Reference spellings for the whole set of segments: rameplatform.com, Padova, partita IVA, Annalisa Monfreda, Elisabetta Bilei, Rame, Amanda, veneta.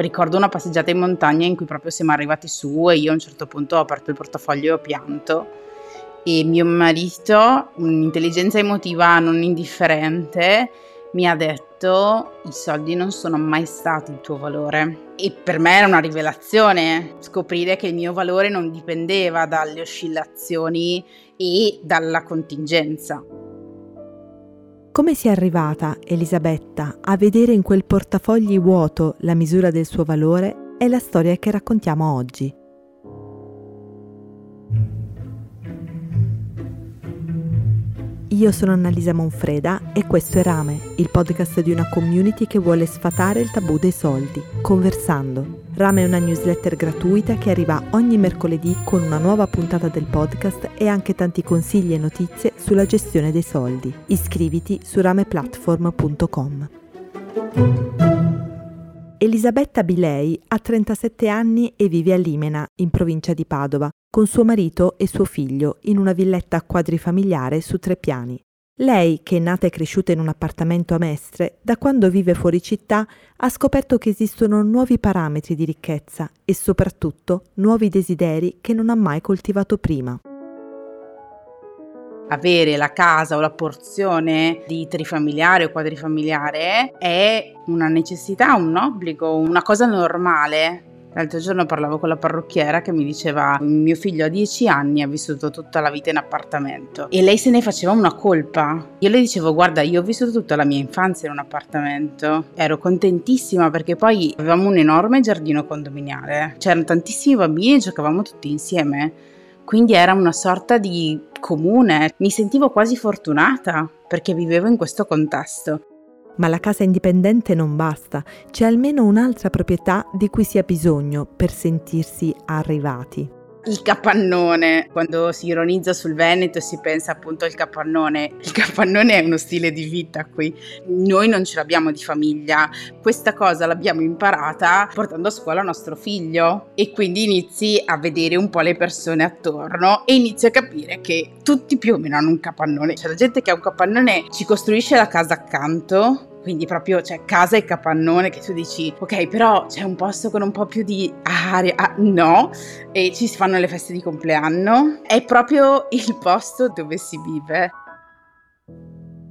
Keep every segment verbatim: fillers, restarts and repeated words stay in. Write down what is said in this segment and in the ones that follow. ricordo una passeggiata in montagna in cui proprio siamo arrivati su e io a un certo punto ho aperto il portafoglio e ho pianto, e mio marito, un'intelligenza emotiva non indifferente, mi ha detto: i soldi non sono mai stati il tuo valore. E per me era una rivelazione scoprire che il mio valore non dipendeva dalle oscillazioni e dalla contingenza. Come si è arrivata Elisabetta a vedere in quel portafogli vuoto la misura del suo valore è la storia che raccontiamo oggi. Io sono Annalisa Monfreda e questo è Rame, il podcast di una community che vuole sfatare il tabù dei soldi, conversando. Rame è una newsletter gratuita che arriva ogni mercoledì con una nuova puntata del podcast e anche tanti consigli e notizie sulla gestione dei soldi. Iscriviti su rame platform punto com. Elisabetta Bilei ha trentasette anni e vive a Limena, in provincia di Padova, con suo marito e suo figlio in una villetta quadrifamiliare su tre piani. Lei, che è nata e cresciuta in un appartamento a Mestre, da quando vive fuori città ha scoperto che esistono nuovi parametri di ricchezza e soprattutto nuovi desideri che non ha mai coltivato prima. Avere la casa o la porzione di trifamiliare o quadrifamiliare è una necessità, un obbligo, una cosa normale. L'altro giorno parlavo con la parrucchiera che mi diceva: mio figlio a dieci anni ha vissuto tutta la vita in appartamento, e lei se ne faceva una colpa. Io le dicevo: guarda, io ho vissuto tutta la mia infanzia in un appartamento, ero contentissima perché poi avevamo un enorme giardino condominiale, c'erano tantissimi bambini e giocavamo tutti insieme, quindi era una sorta di comune, mi sentivo quasi fortunata perché vivevo in questo contesto. Ma la casa indipendente non basta, c'è almeno un'altra proprietà di cui si ha bisogno per sentirsi arrivati. Il capannone. Quando si ironizza sul Veneto si pensa appunto al capannone. Il capannone è uno stile di vita qui. Noi non ce l'abbiamo di famiglia. Questa cosa l'abbiamo imparata portando a scuola nostro figlio, e quindi inizi a vedere un po' le persone attorno e inizi a capire che tutti più o meno hanno un capannone. C'è la gente che ha un capannone, ci costruisce la casa accanto. Quindi proprio c'è, cioè, casa e capannone, che tu dici ok, però c'è un posto con un po' più di aria, ah, no, e ci si fanno le feste di compleanno, è proprio il posto dove si vive.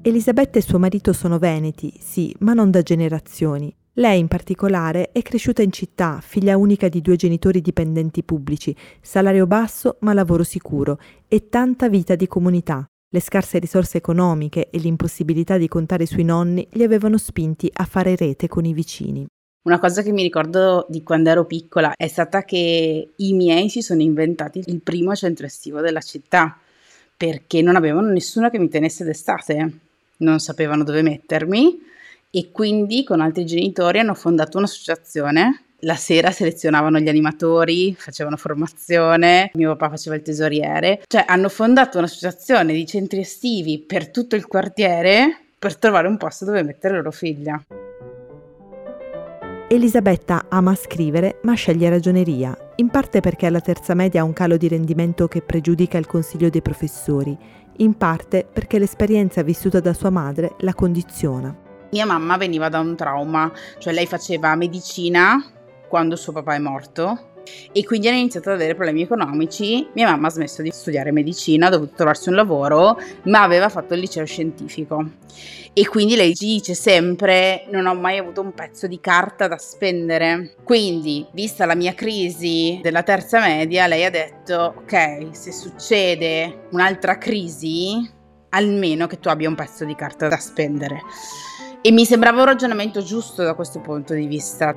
Elisabetta e suo marito sono veneti, sì, ma non da generazioni. Lei in particolare è cresciuta in città, figlia unica di due genitori dipendenti pubblici, salario basso ma lavoro sicuro e tanta vita di comunità. Le scarse risorse economiche e l'impossibilità di contare sui nonni li avevano spinti a fare rete con i vicini. Una cosa che mi ricordo di quando ero piccola è stata che i miei si sono inventati il primo centro estivo della città, perché non avevano nessuno che mi tenesse d'estate, non sapevano dove mettermi, e quindi con altri genitori hanno fondato un'associazione. La sera selezionavano gli animatori, facevano formazione, mio papà faceva il tesoriere. Cioè hanno fondato un'associazione di centri estivi per tutto il quartiere per trovare un posto dove mettere loro figlia. Elisabetta ama scrivere ma sceglie ragioneria, in parte perché alla terza media ha un calo di rendimento che pregiudica il consiglio dei professori, in parte perché l'esperienza vissuta da sua madre la condiziona. Mia mamma veniva da un trauma, cioè lei faceva medicina quando suo papà è morto e quindi hanno iniziato ad avere problemi economici. Mia mamma ha smesso di studiare medicina, ha dovuto trovarsi un lavoro, ma aveva fatto il liceo scientifico e quindi lei ci dice sempre: non ho mai avuto un pezzo di carta da spendere. Quindi, vista la mia crisi della terza media, lei ha detto: ok, se succede un'altra crisi, almeno che tu abbia un pezzo di carta da spendere. E mi sembrava un ragionamento giusto da questo punto di vista.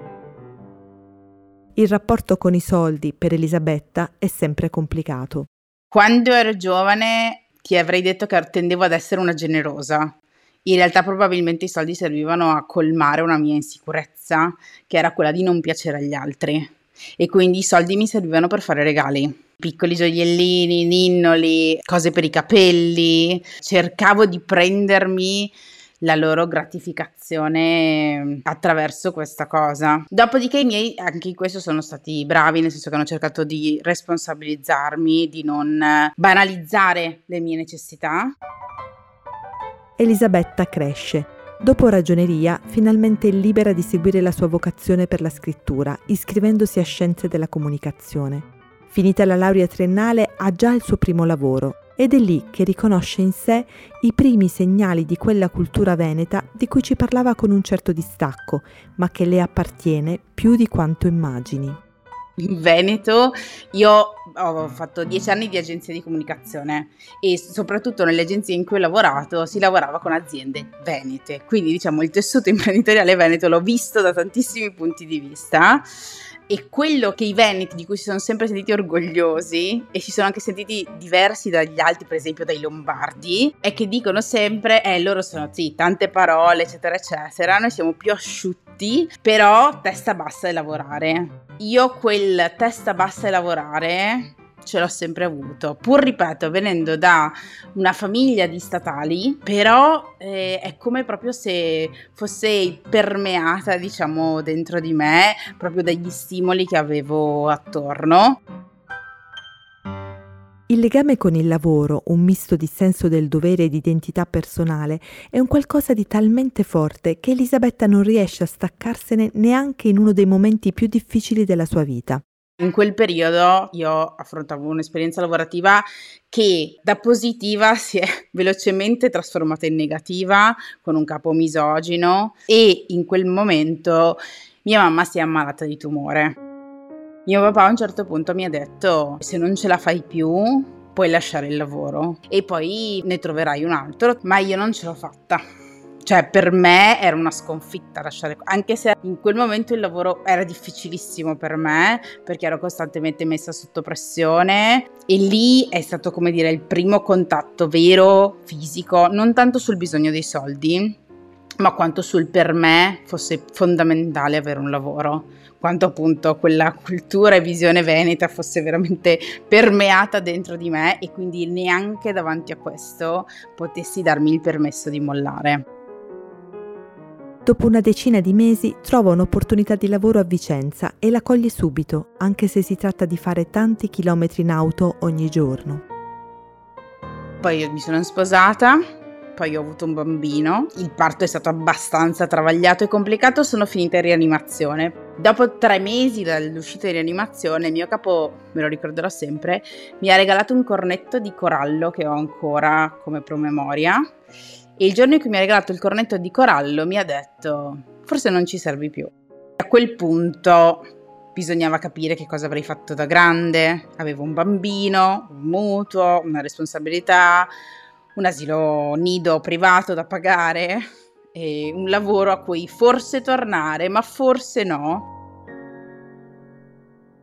Il rapporto con i soldi per Elisabetta è sempre complicato. Quando ero giovane ti avrei detto che tendevo ad essere una generosa. In realtà probabilmente i soldi servivano a colmare una mia insicurezza, che era quella di non piacere agli altri. E quindi i soldi mi servivano per fare regali. Piccoli gioiellini, ninnoli, cose per i capelli. Cercavo di prendermi la loro gratificazione attraverso questa cosa. Dopodiché i miei anche in questo sono stati bravi, nel senso che hanno cercato di responsabilizzarmi, di non banalizzare le mie necessità. Elisabetta cresce. Dopo ragioneria, finalmente è libera di seguire la sua vocazione per la scrittura, iscrivendosi a Scienze della Comunicazione. Finita la laurea triennale, ha già il suo primo lavoro ed è lì che riconosce in sé i primi segnali di quella cultura veneta di cui ci parlava con un certo distacco, ma che le appartiene più di quanto immagini. In Veneto io ho fatto dieci anni di agenzia di comunicazione e soprattutto nelle agenzie in cui ho lavorato si lavorava con aziende venete, quindi diciamo il tessuto imprenditoriale veneto l'ho visto da tantissimi punti di vista e quello che i veneti di cui si sono sempre sentiti orgogliosi e si sono anche sentiti diversi dagli altri, per esempio dai lombardi, è che dicono sempre eh loro sono sì tante parole eccetera eccetera, noi siamo più asciutti però testa bassa e lavorare. Io quel testa bassa e lavorare ce l'ho sempre avuto, pur ripeto venendo da una famiglia di statali, però eh, è come proprio se fosse permeata diciamo dentro di me proprio dagli stimoli che avevo attorno. Il legame con il lavoro, un misto di senso del dovere e di identità personale, è un qualcosa di talmente forte che Elisabetta non riesce a staccarsene neanche in uno dei momenti più difficili della sua vita. In quel periodo io affrontavo un'esperienza lavorativa che da positiva si è velocemente trasformata in negativa, con un capo misogino, e in quel momento mia mamma si è ammalata di tumore. Mio papà a un certo punto mi ha detto: se non ce la fai più puoi lasciare il lavoro e poi ne troverai un altro, ma io non ce l'ho fatta. Cioè per me era una sconfitta lasciare, anche se in quel momento il lavoro era difficilissimo per me perché ero costantemente messa sotto pressione e lì è stato come dire il primo contatto vero fisico, non tanto sul bisogno dei soldi, ma quanto sul per me fosse fondamentale avere un lavoro, quanto appunto quella cultura e visione veneta fosse veramente permeata dentro di me e quindi neanche davanti a questo potessi darmi il permesso di mollare. Dopo una decina di mesi trova un'opportunità di lavoro a Vicenza e la coglie subito, anche se si tratta di fare tanti chilometri in auto ogni giorno. Poi io mi sono sposata. Poi ho avuto un bambino, il parto è stato abbastanza travagliato e complicato, sono finita in rianimazione. Dopo tre mesi dall'uscita in rianimazione, il mio capo, me lo ricorderò sempre, mi ha regalato un cornetto di corallo che ho ancora come promemoria e il giorno in cui mi ha regalato il cornetto di corallo mi ha detto: forse non ci servi più. A quel punto bisognava capire che cosa avrei fatto da grande, avevo un bambino, un mutuo, una responsabilità, un asilo nido privato da pagare, e un lavoro a cui forse tornare, ma forse no.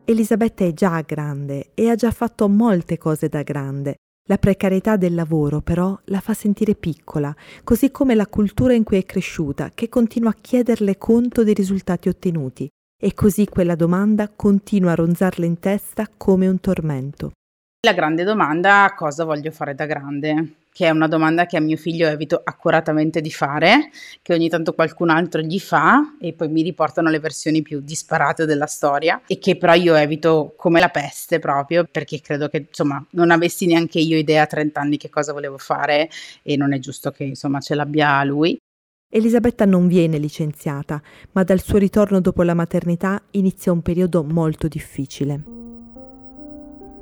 Elisabetta è già grande e ha già fatto molte cose da grande. La precarietà del lavoro però la fa sentire piccola, così come la cultura in cui è cresciuta, che continua a chiederle conto dei risultati ottenuti. E così quella domanda continua a ronzarle in testa come un tormento. La grande domanda: cosa voglio fare da grande? Che è una domanda che a mio figlio evito accuratamente di fare, che ogni tanto qualcun altro gli fa e poi mi riportano le versioni più disparate della storia e che però io evito come la peste proprio perché credo che insomma non avessi neanche io idea a trenta anni che cosa volevo fare e non è giusto che insomma ce l'abbia lui. Elisabetta non viene licenziata, ma dal suo ritorno dopo la maternità inizia un periodo molto difficile.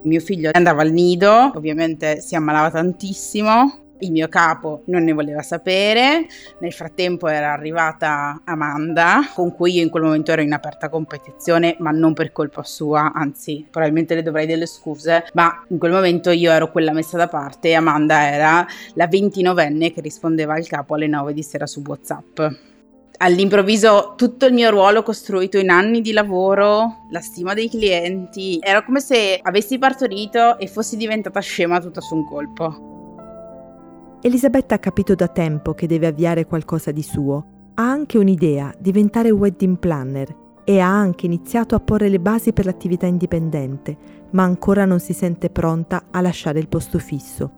Mio figlio andava al nido, ovviamente si ammalava tantissimo, il mio capo non ne voleva sapere, nel frattempo era arrivata Amanda, con cui io in quel momento ero in aperta competizione, ma non per colpa sua, anzi probabilmente le dovrei delle scuse, ma in quel momento io ero quella messa da parte e Amanda era la ventinovenne che rispondeva al capo alle nove di sera su WhatsApp. All'improvviso tutto il mio ruolo costruito in anni di lavoro, la stima dei clienti, era come se avessi partorito e fossi diventata scema tutta su un colpo. Elisabetta ha capito da tempo che deve avviare qualcosa di suo. Ha anche un'idea, diventare wedding planner, e ha anche iniziato a porre le basi per l'attività indipendente, ma ancora non si sente pronta a lasciare il posto fisso.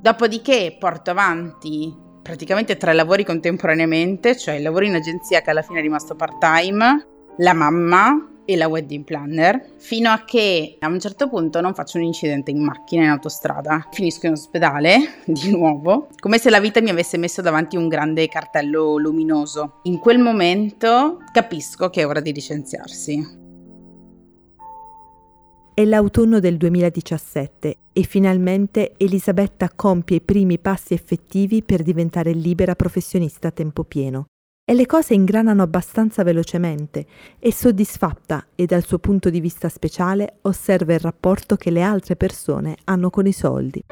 Dopodiché porto avanti praticamente tre lavori contemporaneamente, cioè il lavoro in agenzia che alla fine è rimasto part-time, la mamma e la wedding planner, fino a che a un certo punto non faccio un incidente in macchina, in autostrada, finisco in ospedale di nuovo, come se la vita mi avesse messo davanti un grande cartello luminoso. In quel momento capisco che è ora di licenziarsi. È l'autunno del duemiladiciassette e finalmente Elisabetta compie i primi passi effettivi per diventare libera professionista a tempo pieno. E le cose ingranano abbastanza velocemente e soddisfatta e dal suo punto di vista speciale osserva il rapporto che le altre persone hanno con i soldi.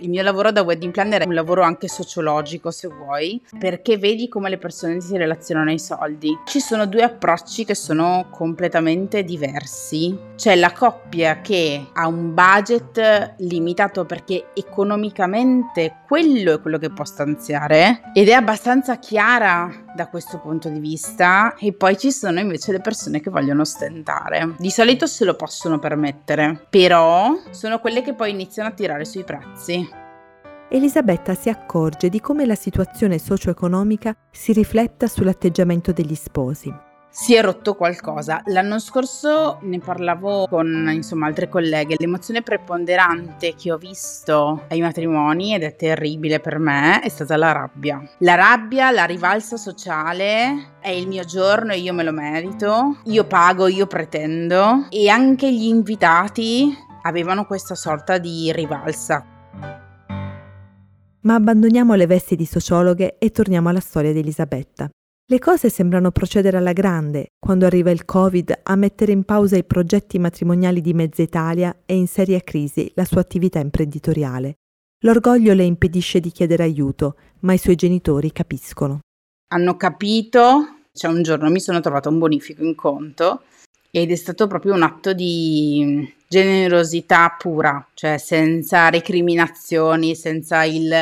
Il mio lavoro da wedding planner è un lavoro anche sociologico, se vuoi, perché vedi come le persone si relazionano ai soldi. Ci sono due approcci che sono completamente diversi. C'è la coppia che ha un budget limitato perché economicamente quello è quello che può stanziare ed è abbastanza chiara da questo punto di vista, e poi ci sono invece le persone che vogliono ostentare. Di solito se lo possono permettere, però sono quelle che poi iniziano a tirare sui prezzi. Elisabetta si accorge di come la situazione socio-economica si rifletta sull'atteggiamento degli sposi. Si è rotto qualcosa. L'anno scorso ne parlavo con insomma altre colleghe. L'emozione preponderante che ho visto ai matrimoni, ed è terribile per me, è stata la rabbia. La rabbia, la rivalsa sociale, è il mio giorno e io me lo merito, io pago, io pretendo, e anche gli invitati avevano questa sorta di rivalsa. Ma abbandoniamo le vesti di sociologhe e torniamo alla storia di Elisabetta. Le cose sembrano procedere alla grande quando arriva il Covid a mettere in pausa i progetti matrimoniali di mezza Italia e in seria crisi la sua attività imprenditoriale. L'orgoglio le impedisce di chiedere aiuto, ma i suoi genitori capiscono. Hanno capito, cioè un giorno mi sono trovata un bonifico in conto ed è stato proprio un atto di generosità pura, cioè senza recriminazioni, senza il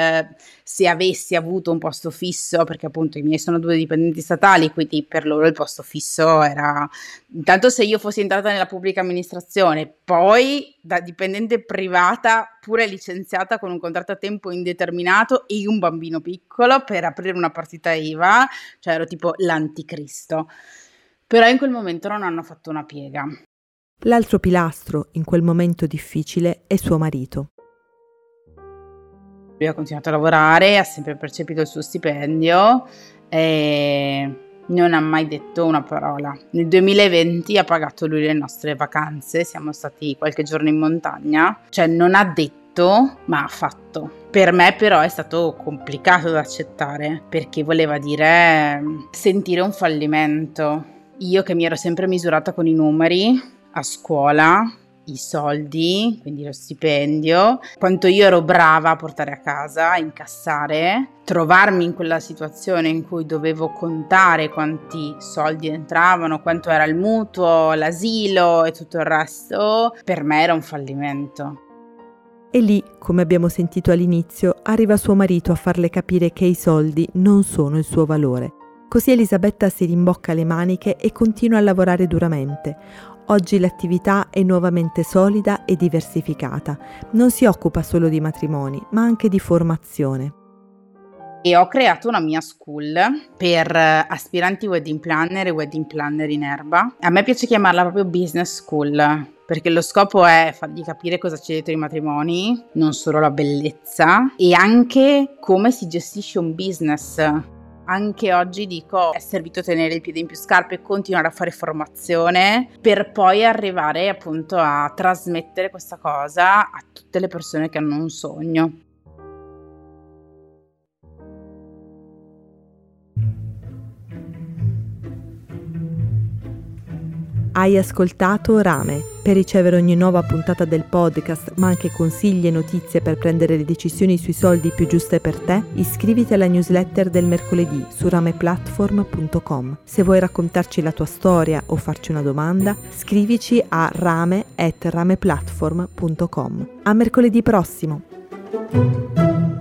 se avessi avuto un posto fisso, perché appunto i miei sono due dipendenti statali, quindi per loro il posto fisso era intanto se io fossi entrata nella pubblica amministrazione, poi da dipendente privata pure licenziata con un contratto a tempo indeterminato e un bambino piccolo per aprire una partita I V A, cioè ero tipo l'anticristo. Però in quel momento non hanno fatto una piega. L'altro pilastro in quel momento difficile è suo marito. Lui ha continuato a lavorare, ha sempre percepito il suo stipendio e non ha mai detto una parola. Nel duemilaventi ha pagato lui le nostre vacanze, siamo stati qualche giorno in montagna, cioè non ha detto ma ha fatto. Per me però è stato complicato da accettare perché voleva dire sentire un fallimento. Io che mi ero sempre misurata con i numeri, a scuola, i soldi, quindi lo stipendio, quanto io ero brava a portare a casa, a incassare, trovarmi in quella situazione in cui dovevo contare quanti soldi entravano, quanto era il mutuo, l'asilo e tutto il resto, per me era un fallimento. E lì, come abbiamo sentito all'inizio, arriva suo marito a farle capire che i soldi non sono il suo valore. Così Elisabetta si rimbocca le maniche e continua a lavorare duramente. Oggi l'attività è nuovamente solida e diversificata. Non si occupa solo di matrimoni, ma anche di formazione. E ho creato una mia school per aspiranti wedding planner e wedding planner in erba. A me piace chiamarla proprio business school, perché lo scopo è fargli capire cosa c'è dietro i matrimoni, non solo la bellezza, e anche come si gestisce un business. Anche oggi dico è servito tenere il piede in più scarpe e continuare a fare formazione per poi arrivare appunto a trasmettere questa cosa a tutte le persone che hanno un sogno. Hai ascoltato Rame. Per ricevere ogni nuova puntata del podcast, ma anche consigli e notizie per prendere le decisioni sui soldi più giuste per te, iscriviti alla newsletter del mercoledì su rame platform punto com. Se vuoi raccontarci la tua storia o farci una domanda, scrivici a rame at rameplatform punto com. A mercoledì prossimo!